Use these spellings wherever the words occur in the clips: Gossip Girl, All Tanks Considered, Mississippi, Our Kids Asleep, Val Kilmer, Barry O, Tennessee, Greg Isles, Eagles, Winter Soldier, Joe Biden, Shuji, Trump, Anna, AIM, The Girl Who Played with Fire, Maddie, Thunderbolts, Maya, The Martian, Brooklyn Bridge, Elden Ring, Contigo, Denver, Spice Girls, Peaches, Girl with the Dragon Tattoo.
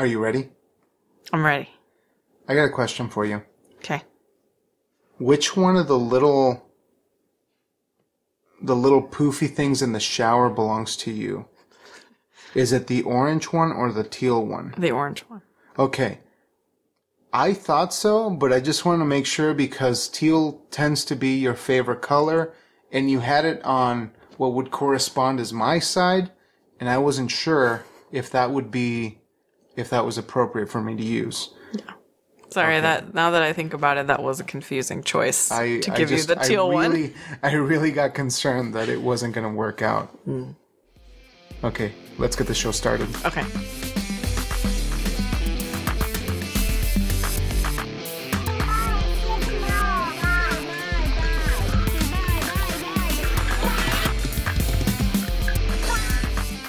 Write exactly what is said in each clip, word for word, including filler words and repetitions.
Are you ready? I'm ready. I got a question for you. Okay. Which one of the little, the little poofy things in the shower belongs to you? Is it the orange one or the teal one? The orange one. Okay. I thought so, but I just want to make sure because teal tends to be your favorite color, and you had it on what would correspond as my side, and I wasn't sure if that would be, if that was appropriate for me to use. Yeah. Sorry, okay. That now that I think about it, that was a confusing choice I, to give I just, you the teal I really, one. I really got concerned that it wasn't going to work out. Mm. Okay, let's get the show started. Okay.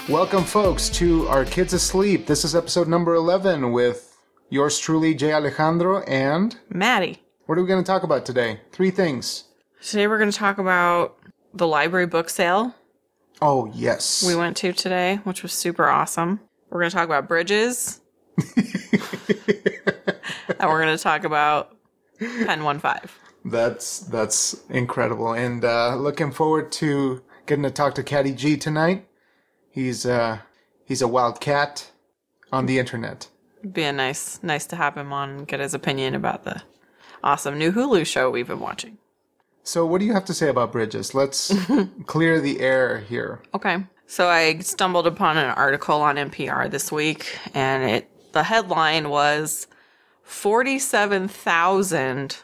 Welcome, folks, to Our Kids Asleep. This is episode number eleven with yours truly, J. Alejandro, and... Maddie. What are we going to talk about today? Three things. Today we're going to talk about the library book sale. Oh, yes. We went to today, which was super awesome. We're going to talk about bridges. And we're going to talk about P E N fifteen. That's, that's incredible. And uh, looking forward to getting to talk to Catty G tonight. He's uh he's a wild cat on the internet. Be a nice nice to have him on and get his opinion about the awesome new Hulu show we've been watching. So what do you have to say about bridges? Let's clear the air here. Okay. So I stumbled upon an article on N P R this week, and it the headline was forty-seven thousand,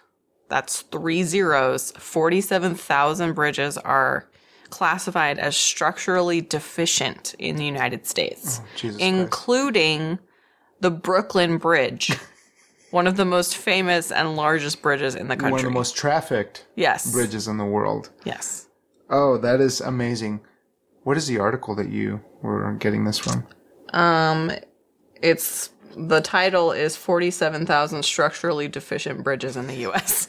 that's three zeros, forty-seven thousand bridges are classified as structurally deficient in the United States, oh, including Christ. the Brooklyn Bridge, one of the most famous and largest bridges in the country. One of the most trafficked yes. bridges in the world. Yes. Oh, that is amazing. What is the article that you were getting this from? Um, it's the title is forty-seven thousand Structurally Deficient Bridges in the U S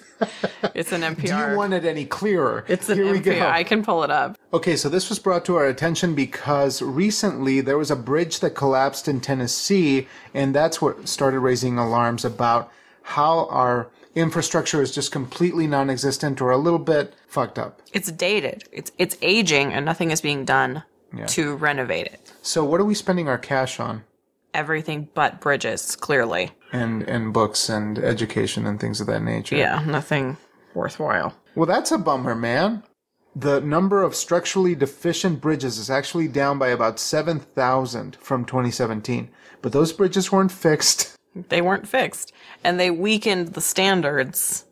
It's an N P R. Do you want it any clearer? It's an Here N P R. We go. I can pull it up. Okay, so this was brought to our attention because recently there was a bridge that collapsed in Tennessee, and that's what started raising alarms about how our infrastructure is just completely non-existent or a little bit fucked up. It's dated. It's it's aging, and nothing is being done yeah. to renovate it. So what are we spending our cash on? Everything but bridges, clearly. And and books and education and things of that nature. Yeah, nothing worthwhile. Well, that's a bummer, man. The number of structurally deficient bridges is actually down by about seven thousand from twenty seventeen. But those bridges weren't fixed. They weren't fixed. And they weakened the standards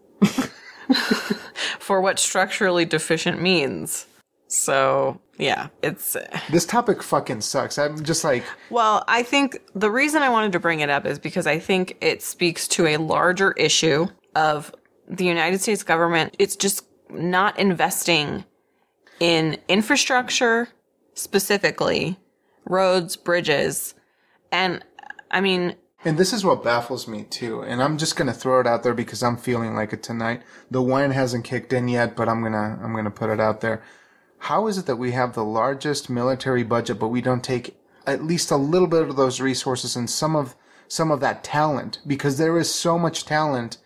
for what structurally deficient means. So, yeah, it's... This topic fucking sucks. I'm just like... Well, I think the reason I wanted to bring it up is because I think it speaks to a larger issue of the United States government. It's just not investing in infrastructure, specifically roads, bridges. And, I mean... And this is what baffles me, too. And I'm just going to throw it out there because I'm feeling like it tonight. The wine hasn't kicked in yet, but I'm going to I'm going to put it out there. How is it that we have the largest military budget, but we don't take at least a little bit of those resources and some of some of that talent? Because there is so much talent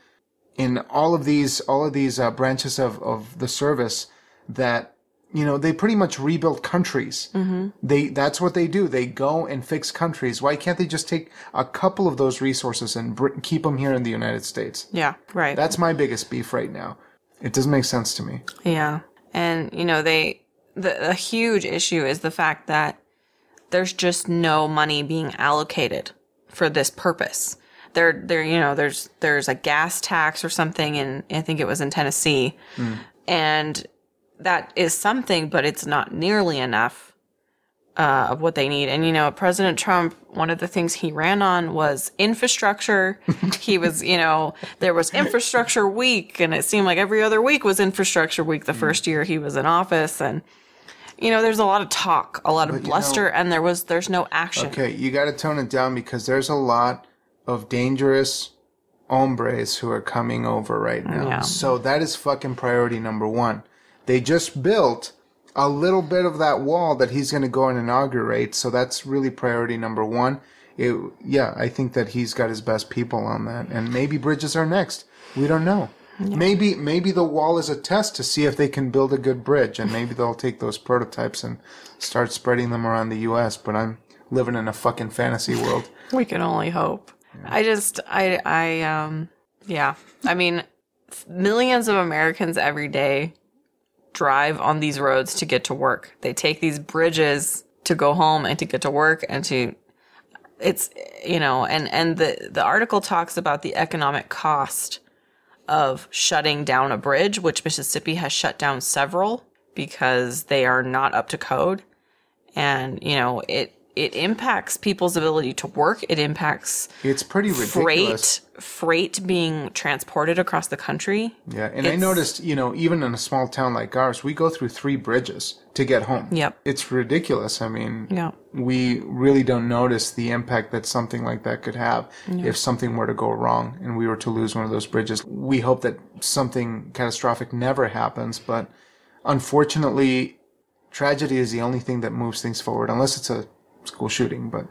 in all of these all of these uh, branches of, of the service that, you know, they pretty much rebuild countries. Mm-hmm. They that's what they do. They go and fix countries. Why can't they just take a couple of those resources and br- keep them here in the United States? Yeah, right. That's my biggest beef right now. It doesn't make sense to me. Yeah. And, you know, they... The, a huge issue is the fact that there's just no money being allocated for this purpose. There, there, you know, there's there's a gas tax or something, and I think it was in Tennessee, mm. and that is something, but it's not nearly enough uh, of what they need. And you know, President Trump, one of the things he ran on was infrastructure. He was, you know, there was infrastructure week, and it seemed like every other week was infrastructure week. The mm. first year he was in office, and. You know, there's a lot of talk, a lot of but, bluster, you know, and there was there's no action. Okay, you got to tone it down because there's a lot of dangerous hombres who are coming over right now. Yeah. So that is fucking priority number one. They just built a little bit of that wall that he's going to go and inaugurate, so that's really priority number one. it, yeah, I think that he's got his best people on that. And maybe bridges are next. We don't know. Yeah. Maybe maybe the wall is a test to see if they can build a good bridge, and maybe they'll take those prototypes and start spreading them around the U S, but I'm living in a fucking fantasy world. We can only hope. Yeah. I just, I, I, um, yeah. I mean, millions of Americans every day drive on these roads to get to work. They take these bridges to go home and to get to work and to, it's, you know, and, and the, the article talks about the economic cost of shutting down a bridge, which Mississippi has shut down several because they are not up to code. And, you know, it, it impacts people's ability to work. It impacts it's pretty ridiculous. freight, freight being transported across the country. Yeah. And it's, I noticed, you know, even in a small town like ours, we go through three bridges to get home. Yep. It's ridiculous. I mean, yeah. we really don't notice the impact that something like that could have yeah. if something were to go wrong and we were to lose one of those bridges. We hope that something catastrophic never happens, but unfortunately, tragedy is the only thing that moves things forward, unless it's a school shooting, but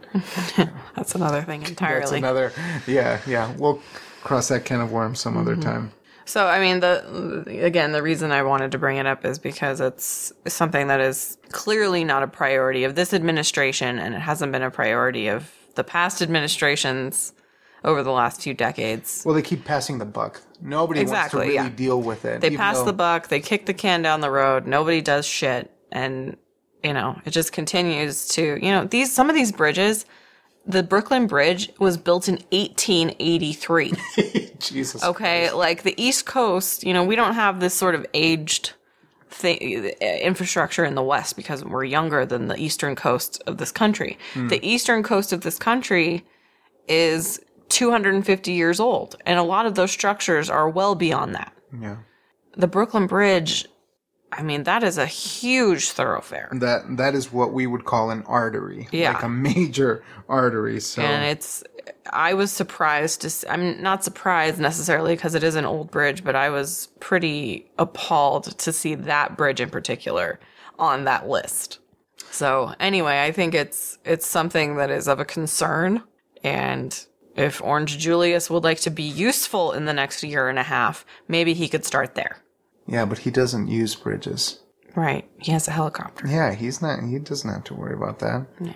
you know, that's another thing entirely. That's another, yeah, yeah. We'll cross that can of worms some mm-hmm. other time. So, I mean, the again, the reason I wanted to bring it up is because it's something that is clearly not a priority of this administration, and it hasn't been a priority of the past administrations over the last few decades. Well, they keep passing the buck. Nobody exactly, wants to really yeah. deal with it. They pass though- the buck. They kick the can down the road. Nobody does shit, and. You know, it just continues to, you know, these, some of these bridges, the Brooklyn Bridge was built in eighteen eighty-three. Jesus. Okay. Christ. Like the East Coast, you know, we don't have this sort of aged thing, infrastructure in the West because we're younger than the Eastern coast of this country. Mm. The Eastern coast of this country is two hundred fifty years old. And a lot of those structures are well beyond that. Yeah. The Brooklyn Bridge, I mean, that is a huge thoroughfare. That that is what we would call an artery, yeah. like a major artery. So, and it's, I was surprised to, I'm not surprised necessarily because it is an old bridge, but I was pretty appalled to see that bridge in particular on that list. So anyway, I think it's it's something that is of a concern, and if Orange Julius would like to be useful in the next year and a half, maybe he could start there. Yeah, but he doesn't use bridges. Right. He has a helicopter. Yeah, he's not. He doesn't have to worry about that. No.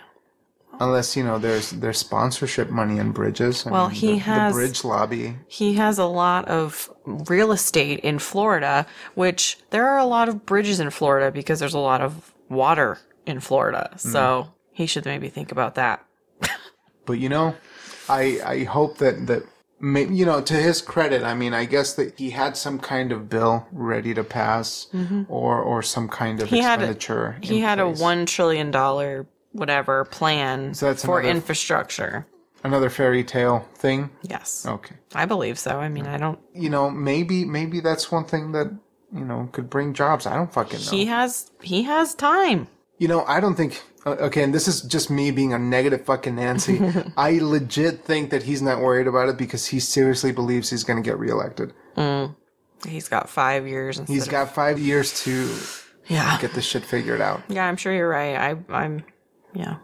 Unless, you know, there's there's sponsorship money in bridges. Well, he the, has the bridge lobby. He has a lot of real estate in Florida, which there are a lot of bridges in Florida because there's a lot of water in Florida. So mm. he should maybe think about that. But you know, I I hope that that. You know, to his credit, I mean, I guess that he had some kind of bill ready to pass mm-hmm. or, or some kind of he expenditure. Had a, he had place. a one trillion dollars whatever plan so that's for another, infrastructure. Another fairy tale thing? Yes. Okay. I believe so. I mean, I don't... You know, maybe maybe that's one thing that, you know, could bring jobs. I don't fucking know. He has He has time. You know, I don't think... Okay, and this is just me being a negative fucking Nancy. I legit think that he's not worried about it because he seriously believes he's going to get reelected. Mm. He's got five years. He's got of... five years to yeah. get this shit figured out. Yeah, I'm sure you're right. I, I'm, yeah,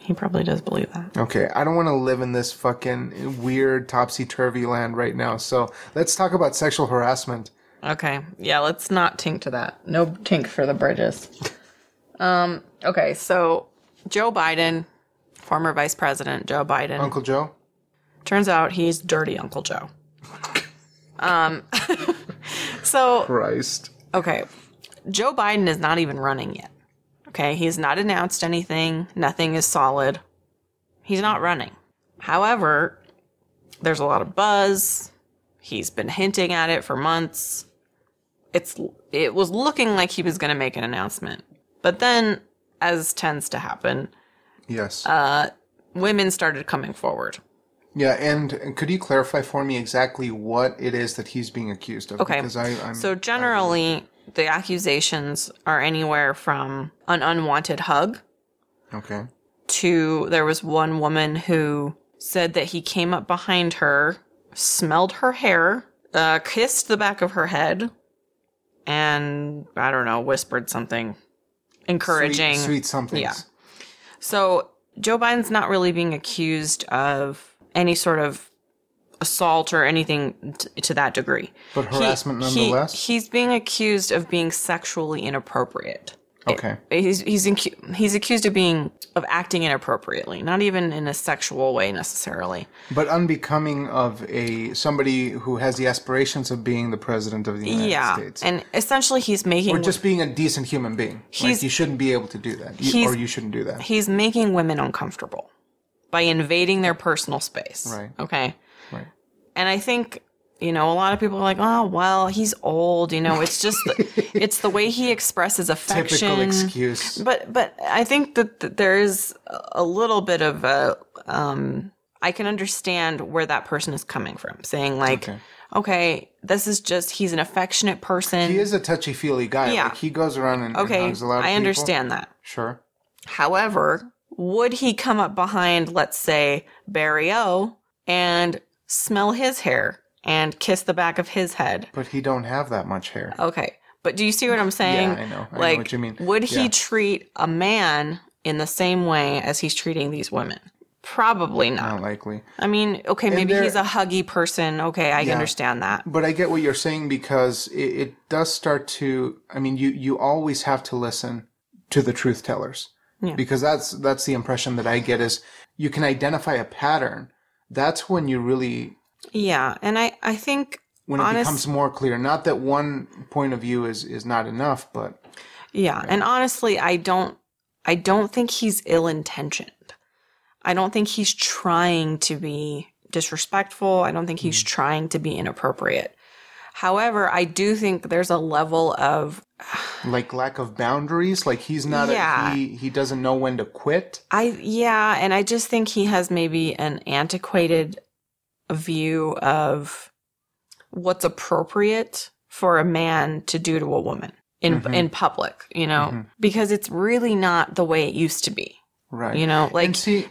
he probably does believe that. Okay, I don't want to live in this fucking weird topsy-turvy land right now. So let's talk about sexual harassment. Okay, yeah, let's not tink to that. No tink for the bridges. Um, okay, so Joe Biden, former Vice President Joe Biden. Uncle Joe? Turns out he's dirty Uncle Joe. um, so. Christ. Okay, Joe Biden is not even running yet. Okay, he's not announced anything. Nothing is solid. He's not running. However, there's a lot of buzz. He's been hinting at it for months. It's, it was looking like he was going to make an announcement. But then, as tends to happen, yes, uh, women started coming forward. Yeah, and could you clarify for me exactly what it is that he's being accused of? Okay, because I, I'm, so generally, I'm... the accusations are anywhere from an unwanted hug. Okay. To, there was one woman who said that he came up behind her, smelled her hair, uh, kissed the back of her head, and, I don't know, whispered something. Encouraging. Sweet, sweet somethings. Yeah. So Joe Biden's not really being accused of any sort of assault or anything t- to that degree. But harassment he, nonetheless? He, he's being accused of being sexually inappropriate. Okay. It, he's he's incu- he's accused of being of acting inappropriately, not even in a sexual way necessarily. But unbecoming of a somebody who has the aspirations of being the president of the United yeah, States. And essentially he's making... Or just being a decent human being. Like, you shouldn't be able to do that. You, or you shouldn't do that. He's making women uncomfortable by invading their personal space. Right. Okay? Right. And I think... You know, a lot of people are like, oh, well, he's old. You know, it's just, the, it's the way he expresses affection. Typical excuse. But but I think that, that there is a little bit of a, um, I can understand where that person is coming from. Saying like, okay, okay this is just, he's an affectionate person. He is a touchy-feely guy. Yeah. Like, he goes around and, okay, and hugs a lot of people. I understand that. Sure. However, would he come up behind, let's say, Barry O and smell his hair? And kiss the back of his head. But he don't have that much hair. Okay. But do you see what I'm saying? Yeah, I know. I like, know what you mean. Would yeah. he treat a man in the same way as he's treating these women? Probably not. Not likely. I mean, okay, maybe he's a huggy person. Okay, I yeah, understand that. But I get what you're saying because it, it does start to... I mean, you, you always have to listen to the truth tellers. Yeah. Because that's that's the impression that I get is you can identify a pattern. That's when you really... Yeah, and I, I think... When it honest, becomes more clear. Not that one point of view is, is not enough, but... Yeah, yeah, and honestly, I don't I don't think he's ill-intentioned. I don't think he's trying to be disrespectful. I don't think he's mm. trying to be inappropriate. However, I do think there's a level of... Like lack of boundaries? Like he's not... Yeah. A, he, he doesn't know when to quit? I Yeah, and I just think he has maybe an antiquated... view of what's appropriate for a man to do to a woman in mm-hmm. in public, you know, mm-hmm. because it's really not the way it used to be. Right. You know, like see,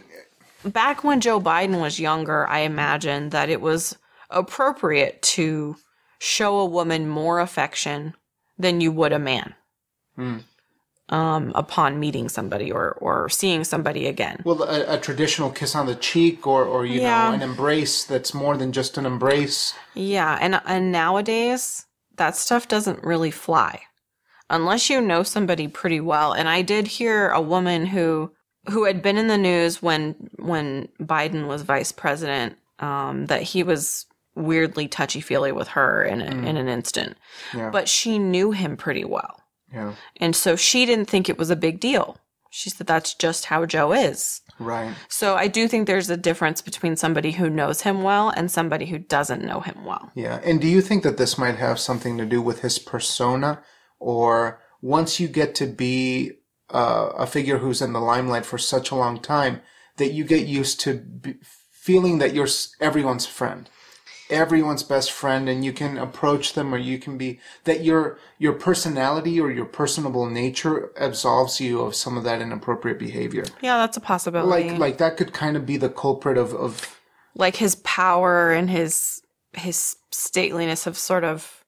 back when Joe Biden was younger, I imagine that it was appropriate to show a woman more affection than you would a man. Mm. Um, upon meeting somebody or, or seeing somebody again. Well, a, a traditional kiss on the cheek or, or you yeah. know, an embrace that's more than just an embrace. Yeah, and and nowadays, that stuff doesn't really fly. Unless you know somebody pretty well. And I did hear a woman who who had been in the news when, when Biden was vice president, um, that he was weirdly touchy-feely with her in, a, mm. in an instant. Yeah. But she knew him pretty well. Yeah. And so she didn't think it was a big deal. She said that's just how Joe is. Right. So I do think there's a difference between somebody who knows him well and somebody who doesn't know him well. Yeah. And do you think that this might have something to do with his persona? Or once you get to be uh, a figure who's in the limelight for such a long time, that you get used to be feeling that you're everyone's friend. Everyone's best friend, and you can approach them, or you can be that your your personality or your personable nature absolves you of some of that inappropriate behavior. Yeah, that's a possibility. Like like that could kind of be the culprit of, of like his power and his his stateliness have sort of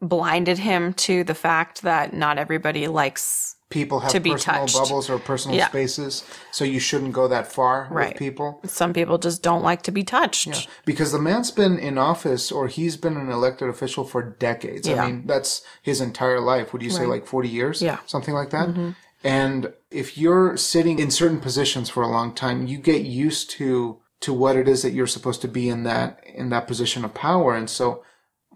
blinded him to the fact that not everybody likes people have to be personal touched. Bubbles or personal yeah. spaces, so you shouldn't go that far right. with people. Some people just don't like to be touched. Yeah. Because the man's been in office, or he's been an elected official for decades. Yeah. I mean, that's his entire life. Would you say right. like forty years? Yeah. Something like that? Mm-hmm. And if you're sitting in certain positions for a long time, you get used to to what it is that you're supposed to be in that in that position of power. And so...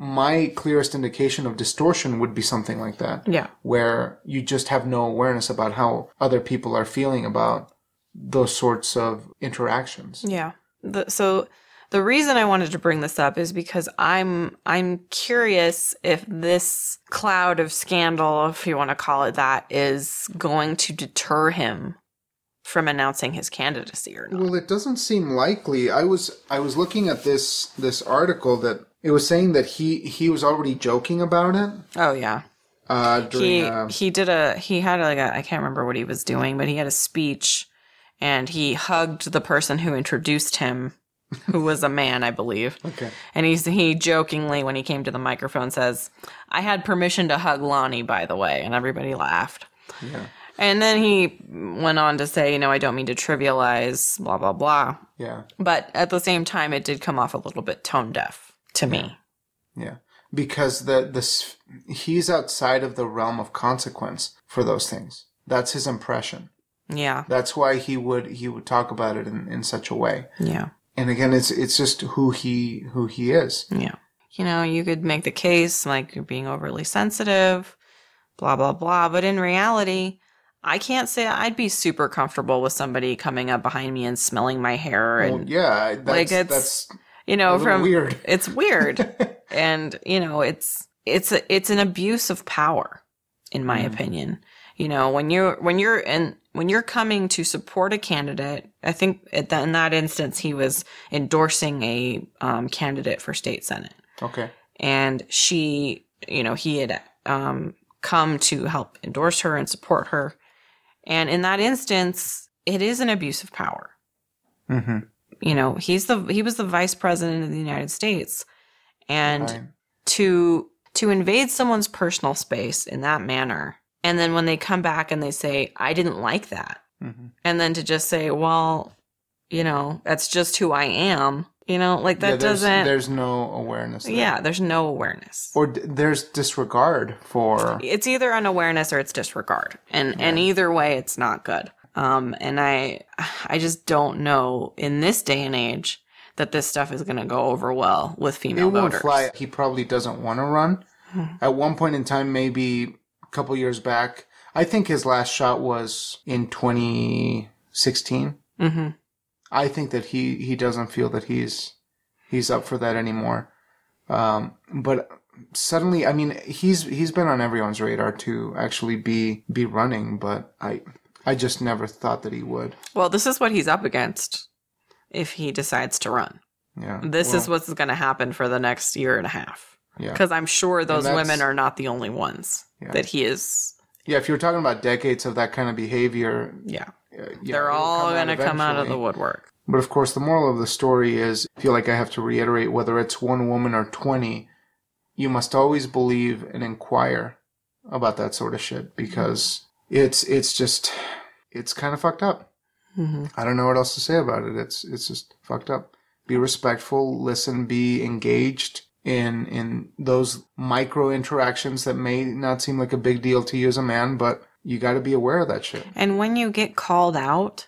my clearest indication of distortion would be something like that. Yeah. Where you just have no awareness about how other people are feeling about those sorts of interactions. Yeah. The, so the reason I wanted to bring this up is because I'm I'm curious if this cloud of scandal, if you want to call it that, is going to deter him from announcing his candidacy or not. Well, it doesn't seem likely. I was I was looking at this this article that it was saying that he, he was already joking about it. Oh yeah, uh, during he a... he did a he had like a I can't remember what he was doing, but he had a speech, and he hugged the person who introduced him, who was a man, I believe. Okay, and he's he jokingly when he came to the microphone says, "I had permission to hug Lonnie, by the way," and everybody laughed. Yeah. And then he went on to say, you know, I don't mean to trivialize, blah, blah, blah. Yeah. But at the same time, it did come off a little bit tone deaf to yeah. me. Yeah. Because the, the he's outside of the realm of consequence for those things. That's his impression. Yeah. That's why he would he would talk about it in, in such a way. Yeah. And again, it's it's just who he who he is. Yeah. You know, you could make the case like you're being overly sensitive, blah, blah, blah. But in reality, I can't say I'd be super comfortable with somebody coming up behind me and smelling my hair. And well, yeah. That's, like it's, that's you know, from weird. It's weird. And, you know, it's it's a, it's an abuse of power, in my mm. opinion. You know, when you're when you're in when you're coming to support a candidate, I think at the, in that instance he was endorsing a um, candidate for state senate. Okay. And she, you know, he had um, come to help endorse her and support her, and in that instance, it is an abuse of power. Mm-hmm. You know, he's the he was the vice president of the United States, and right. to to invade someone's personal space in that manner. And then when they come back and they say, I didn't like that. Mm-hmm. And then to just say, well, you know, that's just who I am. You know, like that yeah, there's, doesn't. There's no awareness. There. Yeah, there's no awareness. Or d- there's disregard for. It's either unawareness or it's disregard. And yeah. and either way, it's not good. Um, and I, I just don't know in this day and age that this stuff is going to go over well with female voters. It won't fly. He probably doesn't want to run. Mm-hmm. At one point in time, maybe... couple years back. I think his last shot was in twenty sixteen. Mm-hmm. I think that he, he doesn't feel that he's he's up for that anymore. Um, but suddenly, I mean, he's he's been on everyone's radar to actually be be running, but I I just never thought that he would. Well, this is what he's up against if he decides to run. Yeah. This well, is what's going to happen for the next year and a half. Yeah. Because I'm sure those women are not the only ones yeah. that he is. Yeah, if you're talking about decades of that kind of behavior. Yeah. Uh, yeah They're all going to come out of the woodwork. But of course, the moral of the story is, I feel like I have to reiterate, whether it's one woman or twenty, you must always believe and inquire about that sort of shit. Because it's it's just, it's kind of fucked up. Mm-hmm. I don't know what else to say about it. It's it's just fucked up. Be respectful, listen, be engaged. In in those micro interactions that may not seem like a big deal to you as a man, but you got to be aware of that shit. And when you get called out,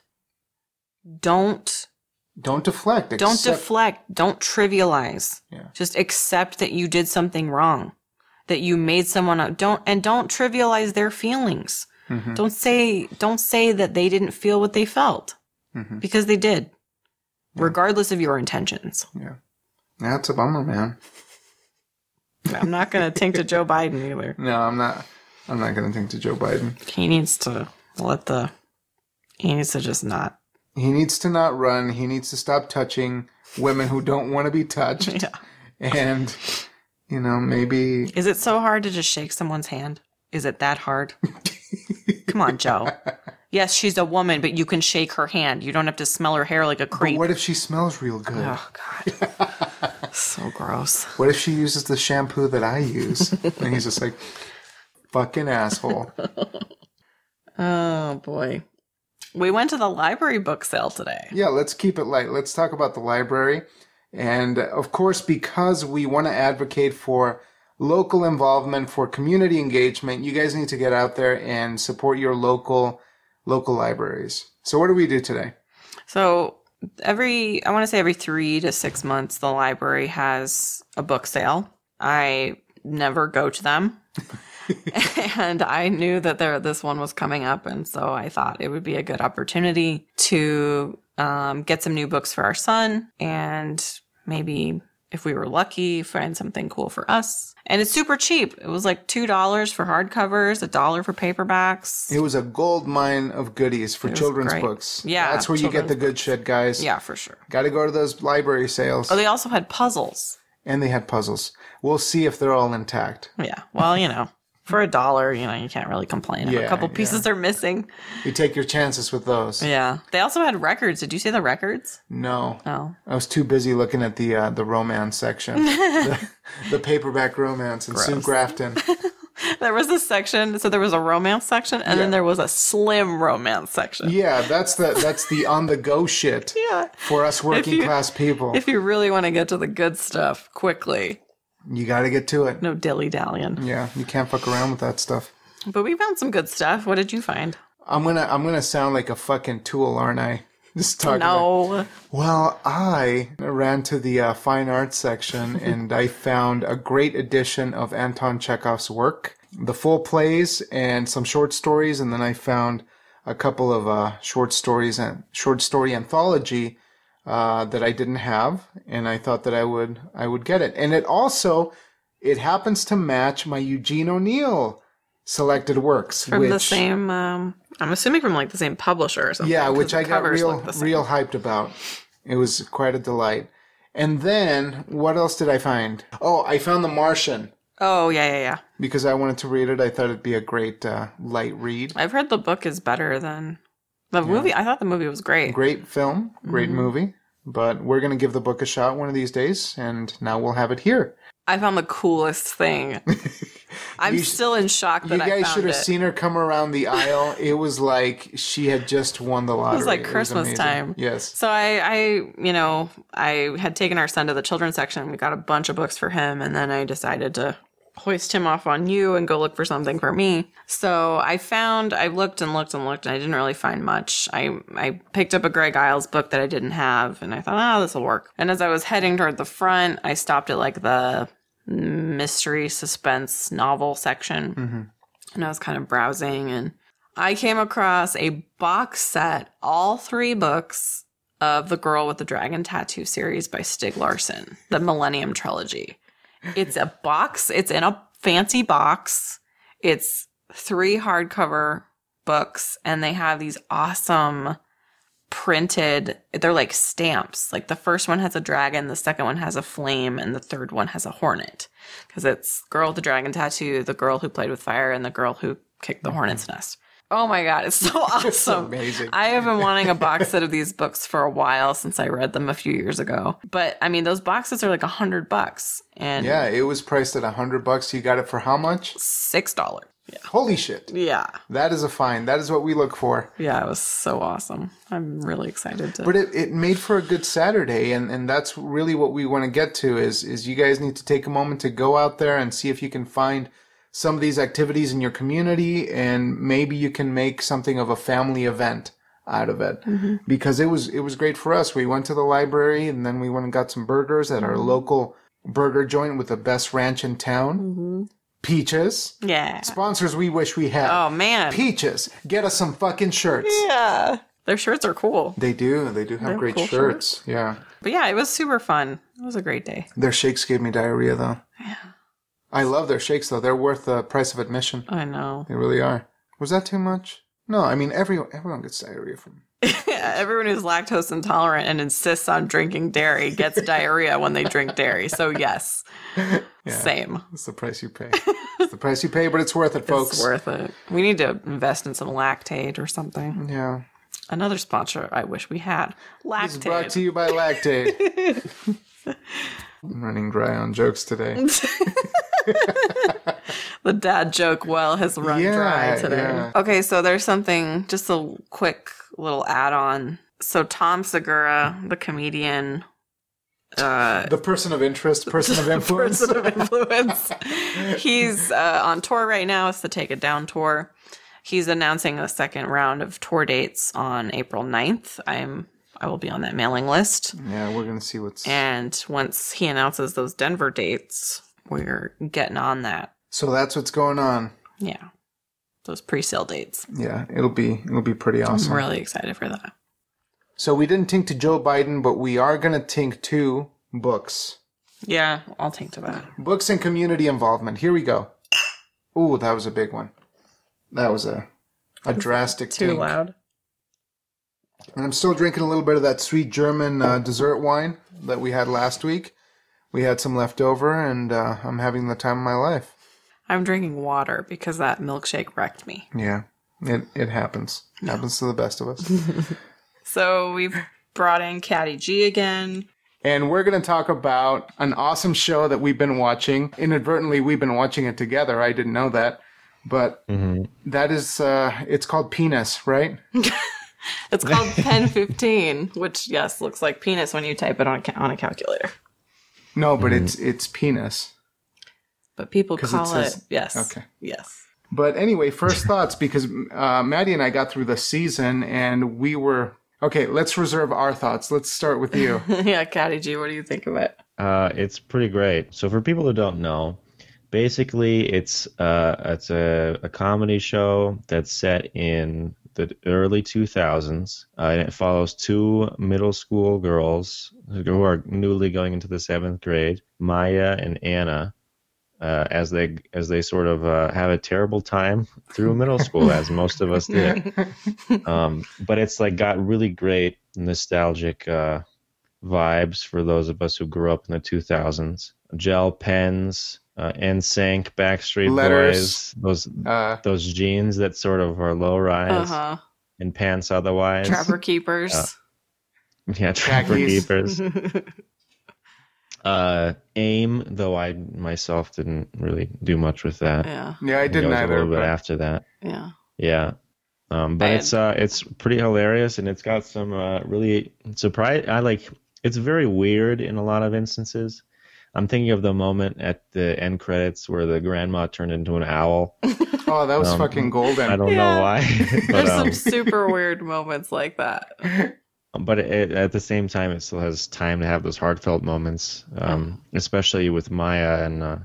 don't don't deflect. Don't accept. deflect. Don't trivialize. Yeah. Just accept that you did something wrong, that you made someone up. Don't and don't trivialize their feelings. Mm-hmm. Don't say don't say that they didn't feel what they felt mm-hmm. because they did, yeah. regardless of your intentions. Yeah. That's a bummer, man. I'm not going to think to Joe Biden either. No, I'm not. I'm not going to think to Joe Biden. He needs to let the. He needs to just not. He needs to not run. He needs to stop touching women who don't want to be touched. Yeah. And, you know, maybe. Is it so hard to just shake someone's hand? Is it that hard? Come on, Joe. Yes, she's a woman, but you can shake her hand. You don't have to smell her hair like a creep. But what if she smells real good? Oh, God. So gross. What if she uses the shampoo that I use? And he's just like, fucking asshole. Oh, boy. We went to the library book sale today. Yeah, let's keep it light. Let's talk about the library. And, of course, because we want to advocate for local involvement, for community engagement, you guys need to get out there and support your local Local libraries. So what do we do today? So every, I want to say every three to six months, the library has a book sale. I never go to them. And I knew that there this one was coming up. And so I thought it would be a good opportunity to um, get some new books for our son. And maybe if we were lucky, find something cool for us. And it's super cheap. It was like two dollars for hardcovers, a dollar for paperbacks. It was a gold mine of goodies for children's great. books. Yeah. That's where you get the good books. shit, guys. Yeah, for sure. Got to go to those library sales. Oh, they also had puzzles. And they had puzzles. We'll see if they're all intact. Yeah. Well, you know, for a dollar, you know, you can't really complain if yeah, a couple pieces yeah. are missing. You take your chances with those. Yeah. They also had records. Did you see the records? No. Oh. I was too busy looking at the uh, the romance section. The paperback romance in Sue Grafton. There was a section, so there was a romance section, and yeah. then there was a slim romance section. Yeah, that's the that's the on-the-go shit yeah. for us working-class people. If you really want to get to the good stuff quickly. You got to get to it. No dilly-dallying. Yeah, you can't fuck around with that stuff. But we found some good stuff. What did you find? I'm gonna I'm gonna sound like a fucking tool, aren't I? Just talking. No. About, well, I ran to the uh, fine arts section and I found a great edition of Anton Chekhov's work, the full plays and some short stories, and then I found a couple of uh, short stories and short story anthology uh, that I didn't have, and I thought that I would I would get it, and it also it happens to match my Eugene O'Neill selected works from which, the same. Um... I'm assuming from like the same publisher or something. Yeah, which I got real, real hyped about. It was quite a delight. And then, what else did I find? Oh, I found The Martian. Oh, yeah, yeah, yeah. Because I wanted to read it. I thought it'd be a great uh, light read. I've heard the book is better than the yeah. movie. I thought the movie was great. Great film, great mm-hmm. movie. But we're going to give the book a shot one of these days, and now we'll have it here. I found the coolest thing. I'm sh- still in shock that I found it. You guys should have seen her come around the aisle. It was like she had just won the lottery. It was like Christmas was time. Yes. So I, I, you know, I had taken our son to the children's section. We got a bunch of books for him. And then I decided to hoist him off on you and go look for something for me. So I found, I looked and looked and looked, and I didn't really find much. I, I picked up a Greg Isles book that I didn't have. And I thought, ah, oh, this will work. And as I was heading toward the front, I stopped at like the mystery suspense novel section mm-hmm. and I was kind of browsing, and I came across a box set, all three books of The Girl with the Dragon Tattoo series by Stieg Larsson, the Millennium Trilogy. It's a box. It's in a fancy box. It's three hardcover books, and they have these awesome printed, they're like stamps. Like the first one has a dragon, the second one has a flame, and the third one has a hornet, because it's Girl with the Dragon Tattoo, The Girl Who Played with Fire, and The Girl Who Kicked the mm-hmm. Hornet's Nest. Oh my god, it's so awesome. It's amazing. I have been wanting a box set of these books for a while, since I read them a few years ago. But I mean, those boxes are like a hundred bucks, and yeah, it was priced at a hundred bucks. You got it for how much? Six dollars. Yeah. Holy shit. Yeah. That is a find. That is what we look for. Yeah, it was so awesome. I'm really excited to. But it, it made for a good Saturday, and, and that's really what we want to get to is is you guys need to take a moment to go out there and see if you can find some of these activities in your community, and maybe you can make something of a family event out of it. Mm-hmm. Because it was it was great for us. We went to the library, and then we went and got some burgers at our local burger joint with the best ranch in town. Mm-hmm. Peaches. Yeah. Sponsors we wish we had. Oh, man. Peaches. Get us some fucking shirts. Yeah. Their shirts are cool. They do. They do have They're great cool shirts. shirts. Yeah. But yeah, it was super fun. It was a great day. Their shakes gave me diarrhea, though. Yeah. I love their shakes, though. They're worth the price of admission. I know. They really are. Was that too much? No, I mean, everyone, everyone gets diarrhea from yeah, everyone who's lactose intolerant and insists on drinking dairy gets diarrhea when they drink dairy. So, yes. Yeah, same. It's the price you pay. It's the price you pay, but it's worth it, folks. It's worth it. We need to invest in some Lactaid or something. Yeah. Another sponsor I wish we had. Lactaid. This is brought to you by Lactaid. I'm running dry on jokes today. The dad joke well has run yeah, dry today. Yeah. Okay, so there's something, just a quick little add-on. So Tom Segura, the comedian, uh, the person of interest, person of influence, person of influence. He's uh, on tour right now. It's the Take It Down tour. He's announcing a second round of tour dates on April ninth. I'm I will be on that mailing list. Yeah, we're gonna see what's. And once he announces those Denver dates, we're getting on that. So that's what's going on. Yeah. Those pre-sale dates. Yeah, it'll be it'll be pretty awesome. I'm really excited for that. So we didn't tink to Joe Biden, but we are going to tink to books. Yeah, I'll tink to that. Books and community involvement. Here we go. Ooh, that was a big one. That was a a drastic tink. Too loud. And I'm still drinking a little bit of that sweet German uh, dessert wine that we had last week. We had some left over, and uh, I'm having the time of my life. I'm drinking water because that milkshake wrecked me. Yeah, it it happens. It no. happens to the best of us. So we've brought in Catty G again. And we're going to talk about an awesome show that we've been watching. Inadvertently, we've been watching it together. I didn't know that. But mm-hmm. that is, uh, it's called Penis, right? It's called P E N fifteen, which, yes, looks like penis when you type it on a, on a calculator. No, but mm-hmm. it's it's penis. But people call it, says, it, yes. Okay. Yes. But anyway, first thoughts, because uh, Maddie and I got through the season and we were... Okay, let's reserve our thoughts. Let's start with you. Yeah, Catty G, what do you think of it? Uh, it's pretty great. So for people who don't know, basically it's uh, it's a, a comedy show that's set in the early two thousands, uh, and it follows two middle school girls who are newly going into the seventh grade, Maya and Anna, uh, as they as they sort of uh, have a terrible time through middle school, as most of us did. Um, but it's like got really great nostalgic uh, vibes for those of us who grew up in the two thousands. Gel pens, uh, N SYNC, Backstreet Letters, Boys, those uh, those jeans that sort of are low rise uh-huh. and pants otherwise. Trapper Keepers. Uh, yeah, Trapper Keepers. Uh, AIM, though I myself didn't really do much with that. Yeah, yeah, I, I didn't either. A little bit but... after that. Yeah, yeah. Um, but I it's had... uh, it's pretty hilarious, and it's got some uh, really surprise. I like. It's very weird in a lot of instances. I'm thinking of the moment at the end credits where the grandma turned into an owl. Oh, that was um, fucking golden. I don't yeah. know why. But, there's um... some super weird moments like that. But it, at the same time, it still has time to have those heartfelt moments, um, especially with Maya. And uh,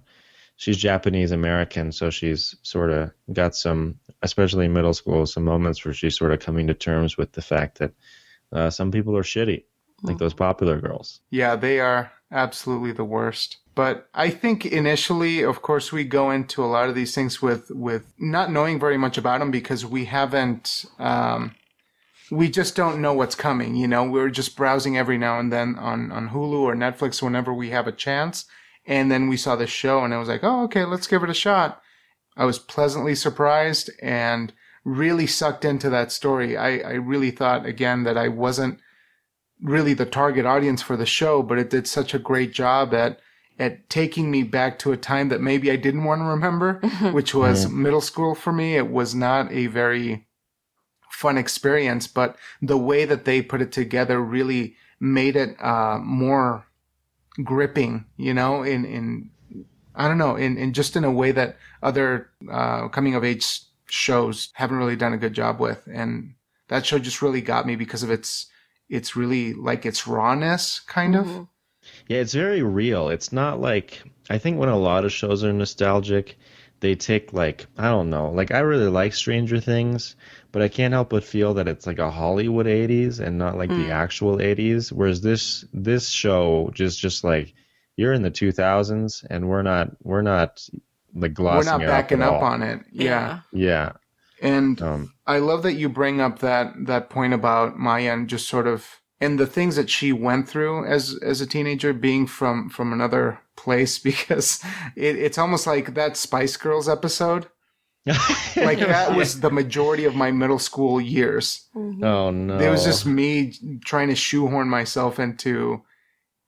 she's Japanese-American, so she's sort of got some, especially in middle school, some moments where she's sort of coming to terms with the fact that uh, some people are shitty, like those popular girls. Yeah, they are absolutely the worst. But I think initially, of course, we go into a lot of these things with, with not knowing very much about them because we haven't... Um, We just don't know what's coming, you know. We're just browsing every now and then on, on Hulu or Netflix whenever we have a chance. And then we saw this show and I was like, oh, okay, let's give it a shot. I was pleasantly surprised and really sucked into that story. I, I really thought, again, that I wasn't really the target audience for the show, but it did such a great job at at taking me back to a time that maybe I didn't want to remember, which was yeah. middle school for me. It was not a very... fun experience, but the way that they put it together really made it uh, more gripping, you know, in, in I don't know, in, in just in a way that other uh, coming-of-age shows haven't really done a good job with. And that show just really got me because of its, it's really like its rawness, kind mm-hmm. of. Yeah, it's very real. It's not like, I think when a lot of shows are nostalgic, they take like, I don't know, like I really like Stranger Things, but I can't help but feel that it's like a Hollywood eighties and not like mm. the actual eighties. Whereas this this show just just like you're in the two thousands and we're not we're not like glossing. We're not backing up, up on it. Yeah. Yeah. And um, I love that you bring up that that point about Maya and just sort of and the things that she went through as as a teenager, being from from another place, because it, it's almost like that Spice Girls episode. Like that was the majority of my middle school years. Mm-hmm. Oh no! It was just me trying to shoehorn myself into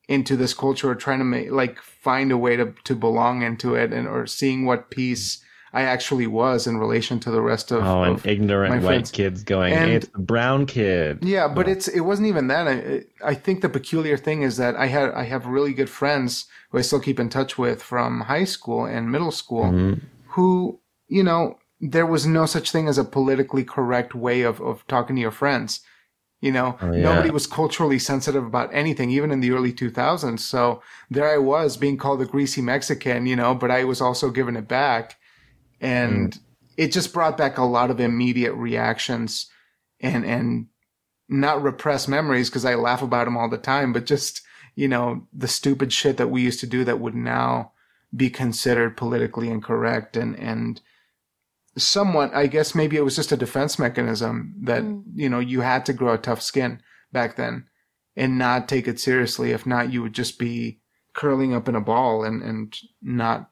into this culture, or trying to make like find a way to to belong into it, and or seeing what piece I actually was in relation to the rest of oh, and of ignorant white kids going, and, hey, it's the brown kid. Yeah, but oh. it's it wasn't even that. I, I think the peculiar thing is that I had I have really good friends who I still keep in touch with from high school and middle school, mm-hmm. who. You know, there was no such thing as a politically correct way of, of talking to your friends. You know, oh, yeah. nobody was culturally sensitive about anything, even in the early two thousands. So there I was being called a greasy Mexican, you know, but I was also giving it back. And mm. it just brought back a lot of immediate reactions and, and not repressed memories because I laugh about them all the time, but just, you know, the stupid shit that we used to do that would now be considered politically incorrect and, and, somewhat, I guess maybe it was just a defense mechanism that, mm. you know, you had to grow a tough skin back then and not take it seriously. If not, you would just be curling up in a ball and, and not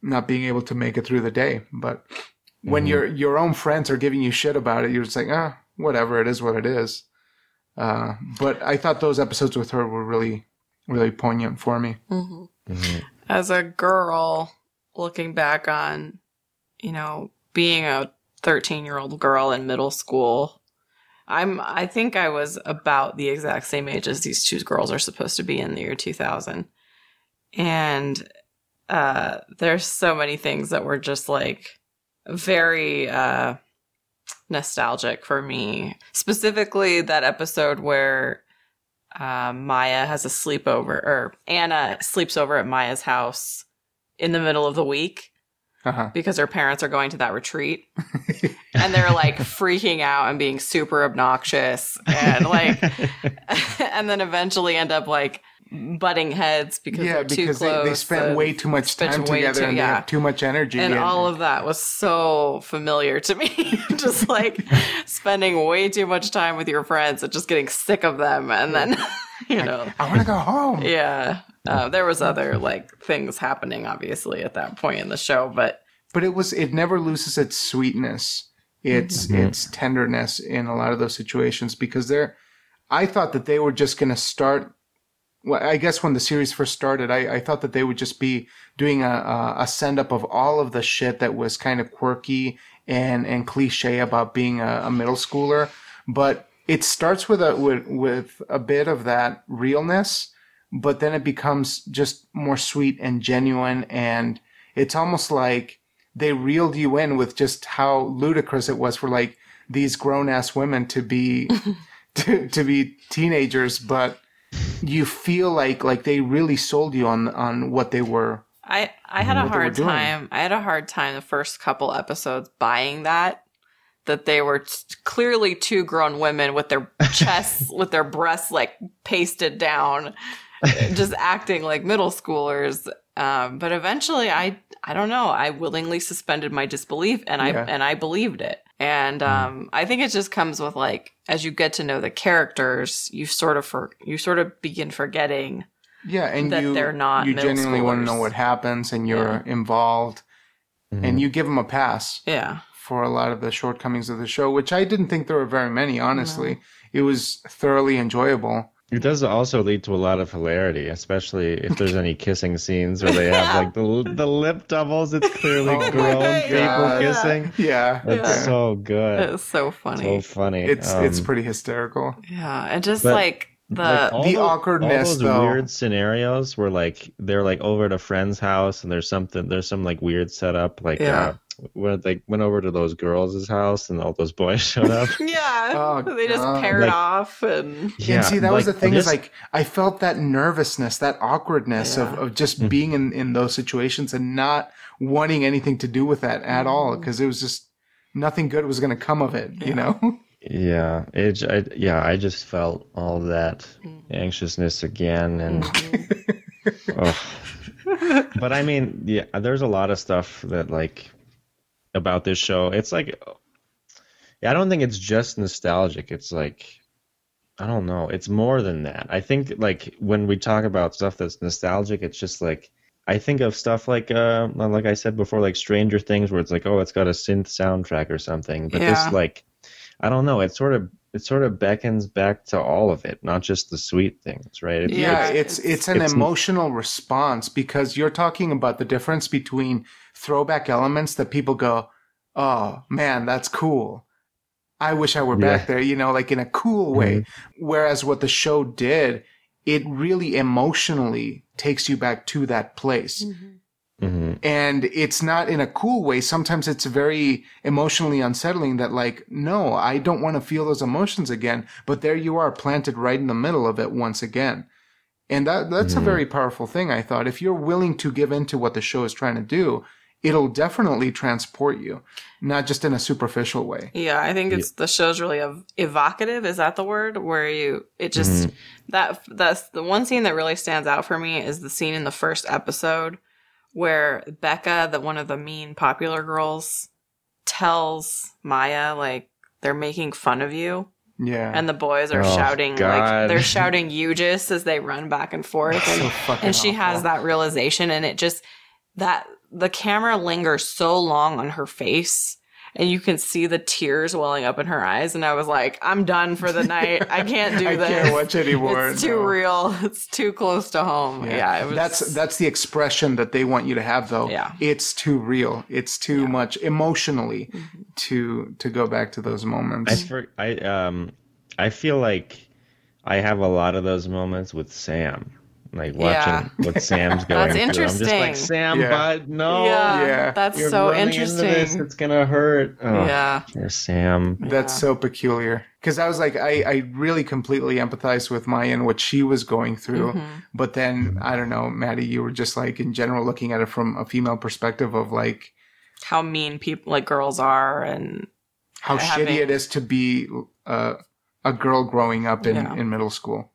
not being able to make it through the day. But mm-hmm. when your your own friends are giving you shit about it, you're just like, ah, whatever, it is what it is. Uh, but I thought those episodes with her were really really poignant for me. Mm-hmm. Mm-hmm. As a girl, looking back on, you know, being a thirteen-year-old girl in middle school, I'm, I think I was about the exact same age as these two girls are supposed to be in the year two thousand. And uh, there's so many things that were just, like, very uh, nostalgic for me. Specifically that episode where uh, Maya has a sleepover, or Anna sleeps over at Maya's house in the middle of the week. Uh-huh. Because her parents are going to that retreat and they're like freaking out and being super obnoxious and like and then eventually end up like butting heads because yeah, they're too because close. They, they spent way too much time together too, and yeah. they have too much energy. And, and all of that was so familiar to me. Just like spending way too much time with your friends and just getting sick of them and then you know like, I want to go home. Yeah. Uh, there was other like things happening, obviously, at that point in the show, but but it was it never loses its sweetness, its mm-hmm. its tenderness in a lot of those situations because they're. I thought that they were just going to start. Well, I guess when the series first started, I, I thought that they would just be doing a a send up of all of the shit that was kind of quirky and and cliche about being a, a middle schooler, but it starts with a with, with a bit of that realness. But then it becomes just more sweet and genuine, and it's almost like they reeled you in with just how ludicrous it was for like these grown ass women to be to, to be teenagers. But you feel like like they really sold you on on what they were. I, I had a hard time. I had a hard time the first couple episodes buying that. That they were t- clearly two grown women with their chests, with their breasts like pasted down. Just acting like middle schoolers, um, but eventually, I I don't know. I willingly suspended my disbelief, and yeah. I and I believed it. And um, I think it just comes with like as you get to know the characters, you sort of for, you sort of begin forgetting. Yeah, and that you, they're not. You genuinely want to know what happens, and you're yeah. involved, mm-hmm. and you give them a pass. Yeah. For a lot of the shortcomings of the show, which I didn't think there were very many. Honestly, no. It was thoroughly enjoyable. It does also lead to a lot of hilarity, especially if there's any kissing scenes where they have like the the lip doubles. It's clearly oh grown people yeah. kissing. Yeah, it's yeah. so good. It's so funny. So funny. It's um, it's pretty hysterical. Yeah, and just like the like all the those, awkwardness. All those though. Weird scenarios where like they're like over at a friend's house and there's something there's some like weird setup like. Yeah. Uh, When they went over to those girls' house and all those boys showed up. yeah. Oh, they just God. paired like, off. And yeah, and see, that like, was the thing just, is like, I felt that nervousness, that awkwardness yeah. of, of just being in, in those situations and not wanting anything to do with that at all. Because it was just nothing good was going to come of it, yeah. you know? Yeah. It, I, yeah. I just felt all that anxiousness again. And. oh. But I mean, yeah, there's a lot of stuff that like. About this show, it's like I don't think it's just nostalgic. It's like I don't know. It's more than that. I think like when we talk about stuff that's nostalgic, it's just like I think of stuff like uh, like I said before, like Stranger Things, where it's like oh, it's got a synth soundtrack or something. But yeah. this like I don't know. It sort of it sort of beckons back to all of it, not just the sweet things, right? It's, yeah, it's it's, it's an it's, emotional response because you're talking about the difference between. Throwback elements that people go, oh man, that's cool. I wish I were yeah. back there, you know, like in a cool way. Mm-hmm. Whereas what the show did, it really emotionally takes you back to that place. Mm-hmm. Mm-hmm. And it's not in a cool way. Sometimes it's very emotionally unsettling that like, no, I don't want to feel those emotions again. But there you are planted right in the middle of it once again. And that that's mm-hmm. a very powerful thing, I thought. If you're willing to give in to what the show is trying to do, it'll definitely transport you, not just in a superficial way. Yeah, I think it's yeah. the show's really ev- evocative. Is that the word? Where you it just mm-hmm. that that's the one scene that really stands out for me is the scene in the first episode where Becca, the one of the mean popular girls, tells Maya like they're making fun of you. Yeah, and the boys are oh, shouting God. like they're shouting "Eugis" as they run back and forth, and, so fucking and she awful. has that realization, and it just that. The camera lingers so long on her face and you can see the tears welling up in her eyes. And I was like, I'm done for the night. I can't do this. I can't watch anymore. It's too no. real. It's too close to home. Yeah. yeah it was... That's that's the expression that they want you to have, though. Yeah. It's too real. It's too yeah. much emotionally mm-hmm. to to go back to those moments. I for, I um I feel like I have a lot of those moments with Sam. Like watching yeah. what Sam's going that's through. Interesting. I'm just like, Sam, yeah. but no. Yeah, yeah. That's you're so interesting. This, it's going to hurt. Oh, yeah. Sam. That's yeah. so peculiar. Because I was like, I, I really completely empathize with Maya and what she was going through. Mm-hmm. But then, I don't know, Maddie, you were just like, in general, looking at it from a female perspective of like. How mean people, like girls are and. How having... shitty it is to be uh, a girl growing up in, yeah. in middle school.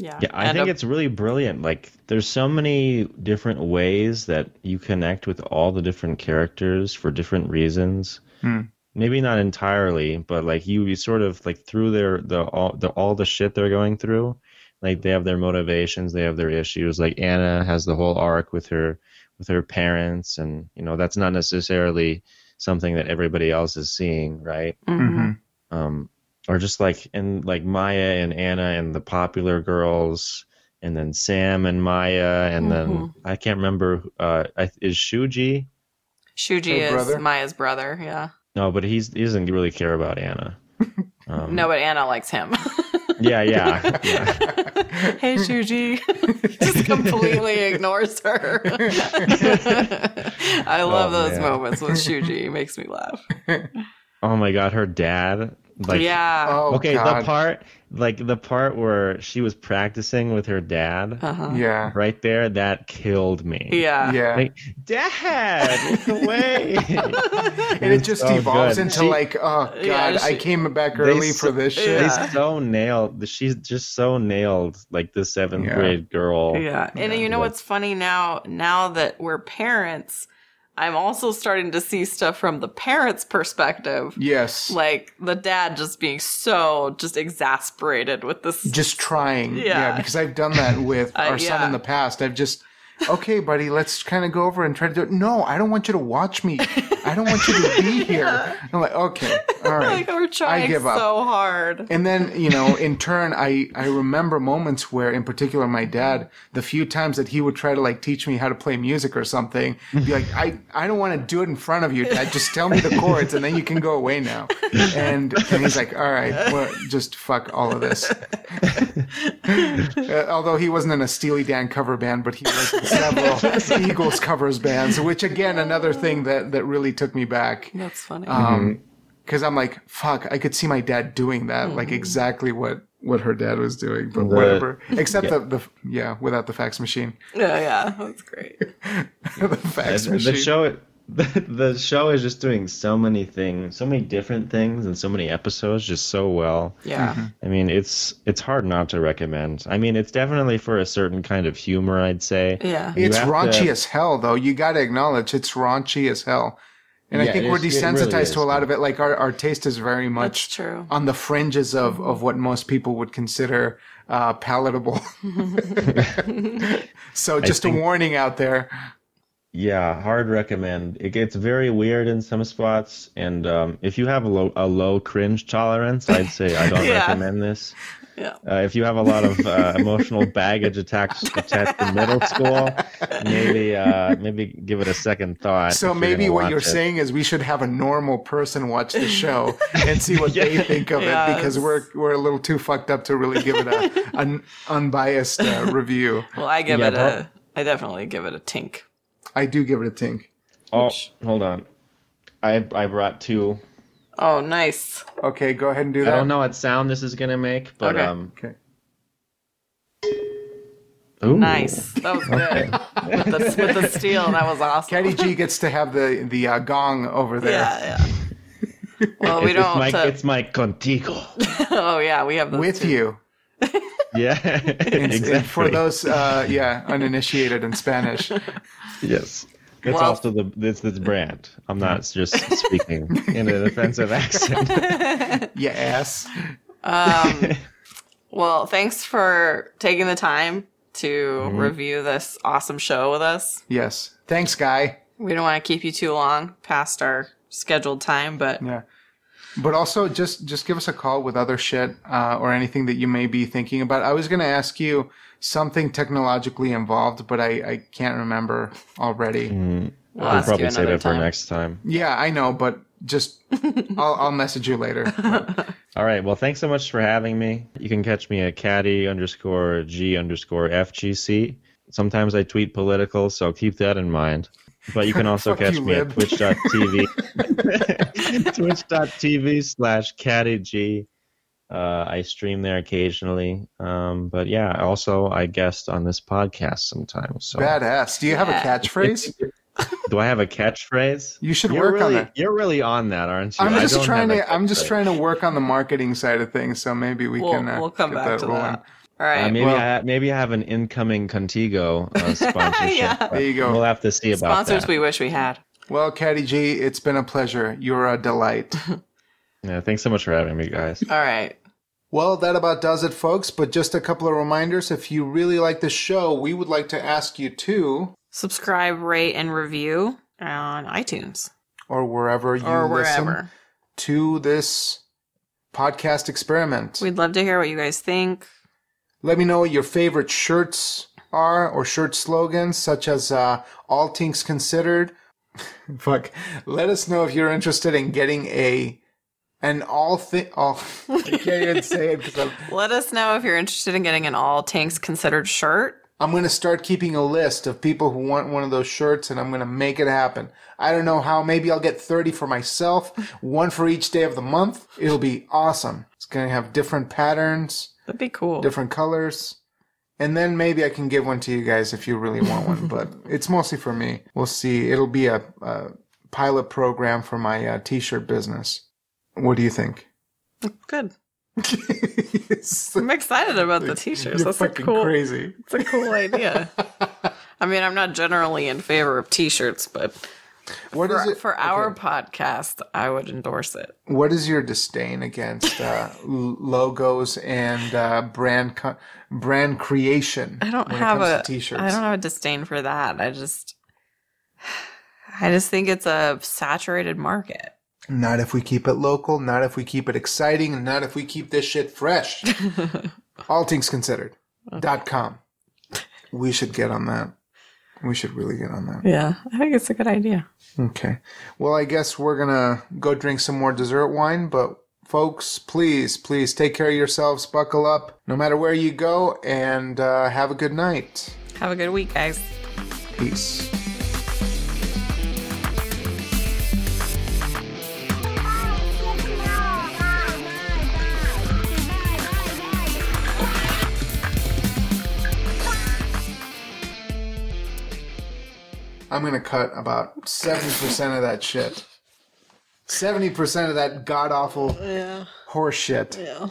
Yeah. yeah, I and think a- it's really brilliant. Like, there's so many different ways that you connect with all the different characters for different reasons. Hmm. Maybe not entirely, but like you, you sort of like through their the all the all the shit they're going through. Like they have their motivations, they have their issues. Like Anna has the whole arc with her with her parents, and you know that's not necessarily something that everybody else is seeing, right? Mm-hmm. Um. Or just like in like Maya and Anna and the popular girls, and then Sam and Maya, and mm-hmm. then I can't remember. Uh, is Shuji? Shuji is brother? Maya's brother. Yeah. No, but he's he doesn't really care about Anna. Um, no, but Anna likes him. yeah, yeah. yeah. Hey, Shuji. Just completely ignores her. I love oh, those man. moments with Shuji. It makes me laugh. Oh my God, her dad. Like, yeah. Oh, okay, God. the part like the part where she was practicing with her dad. Uh-huh. Yeah. Right there, that killed me. Yeah. Yeah. Like, Dad, look away. And it just so evolves good. into she, like, oh God, yeah, she, I came back early so, for this shit. Yeah. They so nailed. She's just so nailed, like the seventh yeah. grade girl. Yeah. And yeah. you know what's funny now? Now that we're parents. I'm also starting to see stuff from the parents' perspective. Yes. Like the dad just being so just exasperated with this. Just trying. Yeah. yeah because I've done that with uh, our son yeah. in the past. I've just, okay, buddy, let's kind of go over and try to do it. No, I don't want you to watch me. I don't want you to be here. Yeah. I'm like, okay, all right. Like we're trying I give up. so hard. And then, you know, in turn, I, I remember moments where, in particular, my dad, the few times that he would try to, like, teach me how to play music or something, be like, I, I don't want to do it in front of you, Dad. Just tell me the chords, and then you can go away now. And, and he's like, all right, well, just fuck all of this. uh, although he wasn't in a Steely Dan cover band, but he was in several Eagles covers bands, which, again, another thing that, that really took me back. That's funny. Um, because I'm like, fuck, I could see my dad doing that, mm-hmm. like exactly what, what her dad was doing, but the, whatever. Except yeah. the, the, yeah, without the fax machine. Yeah, yeah, that's great. the fax the, machine. The show, the, the show is just doing so many things, so many different things, and so many episodes just so well. Yeah. Mm-hmm. I mean, it's it's hard not to recommend. I mean, it's definitely for a certain kind of humor, I'd say. Yeah. You it's raunchy to, as hell, though. You got to acknowledge it's raunchy as hell. And yeah, I think we're is, desensitized really is, to a lot yeah. of it. Like our, our taste is very much true. on the fringes of, of what most people would consider uh, palatable. So just think, a warning out there. Yeah, hard recommend. It gets very weird in some spots. And um, if you have a low, a low cringe tolerance, I'd say I don't yeah. recommend this. Yeah. Uh, if you have a lot of uh, emotional baggage attached attached to middle school, maybe uh, maybe give it a second thought. So maybe you're what you're it. saying is we should have a normal person watch the show and see what yeah. they think of yeah, it because it's... we're we're a little too fucked up to really give it a an unbiased uh, review. Well, I give yeah, it but... a I definitely give it a tink. I do give it a tink. Oh, Which... hold on. I I brought two. Oh, nice. Okay, go ahead and do that. I don't know what sound this is going to make, but... Okay. Um, okay. Ooh. Nice. That was good. with, the, with the steel, that was awesome. Catty G gets to have the, the uh, gong over there. Yeah, yeah. Well, we it's, don't... It's my, to... it's my Contigo. Oh, yeah, we have those With two. you. Yeah, and, exactly. And for those, uh, yeah, uninitiated in Spanish. Yes. It's well, also the it's this brand. I'm not just speaking in an offensive accent. Yes. Um, well, thanks for taking the time to mm-hmm. review this awesome show with us. Yes. Thanks, Guy. We don't want to keep you too long past our scheduled time, but yeah. But also just, just give us a call with other shit uh, or anything that you may be thinking about. I was going to ask you something technologically involved, but I, I can't remember already. Mm. We'll, we'll probably save it time. for next time. Yeah, I know, but just I'll, I'll message you later. All right. Well, thanks so much for having me. You can catch me at catty underscore G underscore FGC. Sometimes I tweet political, so keep that in mind. But you can also catch you, me Lib. at twitch dot t v twitch dot t v slash Catty G. Uh, I stream there occasionally. Um, but yeah, also I guest on this podcast sometimes. So. Badass. Do you have a catchphrase? Do I have a catchphrase? You should you're work really, on that. You're really on that, aren't you? I'm just I don't trying to I'm just trying to work on the marketing side of things, so maybe we we'll, can uh, we'll come get back that to rolling. That. All right. Uh, maybe well, I maybe I have an incoming Contigo uh, sponsorship. Yeah. There you go. We'll have to see about Sponsors that. Sponsors we wish we had. Well, Catty G, it's been a pleasure. You're a delight. Yeah, thanks so much for having me, guys. All right. Well, that about does it, folks. But just a couple of reminders. If you really like the show, we would like to ask you to subscribe, rate, and review on iTunes. Or wherever you or wherever. listen to this podcast experiment. We'd love to hear what you guys think. Let me know what your favorite shirts are or shirt slogans, such as uh, All Tanks Considered. Fuck. Let us know if you're interested in getting a an all thing. Oh, I can't even say it. Cause I'm- Let us know if you're interested in getting an All Tanks Considered shirt. I'm going to start keeping a list of people who want one of those shirts, and I'm going to make it happen. I don't know how. Maybe I'll get thirty for myself, one for each day of the month. It'll be awesome. It's going to have different patterns. That'd be cool. Different colors. And then maybe I can give one to you guys if you really want one. But it's mostly for me. We'll see. It'll be a, a pilot program for my uh, t-shirt business. What do you think? Good. Yes. I'm excited about the t-shirts. You're That's fucking cool, crazy. It's a cool idea. I mean, I'm not generally in favor of t-shirts, but what for, is it? for okay. our podcast, I would endorse it. What is your disdain against uh, logos and uh, brand co- brand creation? I don't when have it comes a to t-shirts. I don't have a disdain for that. I just, I just think it's a saturated market. Not if we keep it local. Not if we keep it exciting. And not if we keep this shit fresh. all things considered dot com We should get on that. We should really get on that. Yeah, I think it's a good idea. Okay. Well, I guess we're going to go drink some more dessert wine. But, folks, please, please take care of yourselves. Buckle up no matter where you go. And uh, have a good night. Have a good week, guys. Peace. I'm going to cut about seventy percent of that shit. seventy percent of that god-awful yeah. horse shit. Yeah.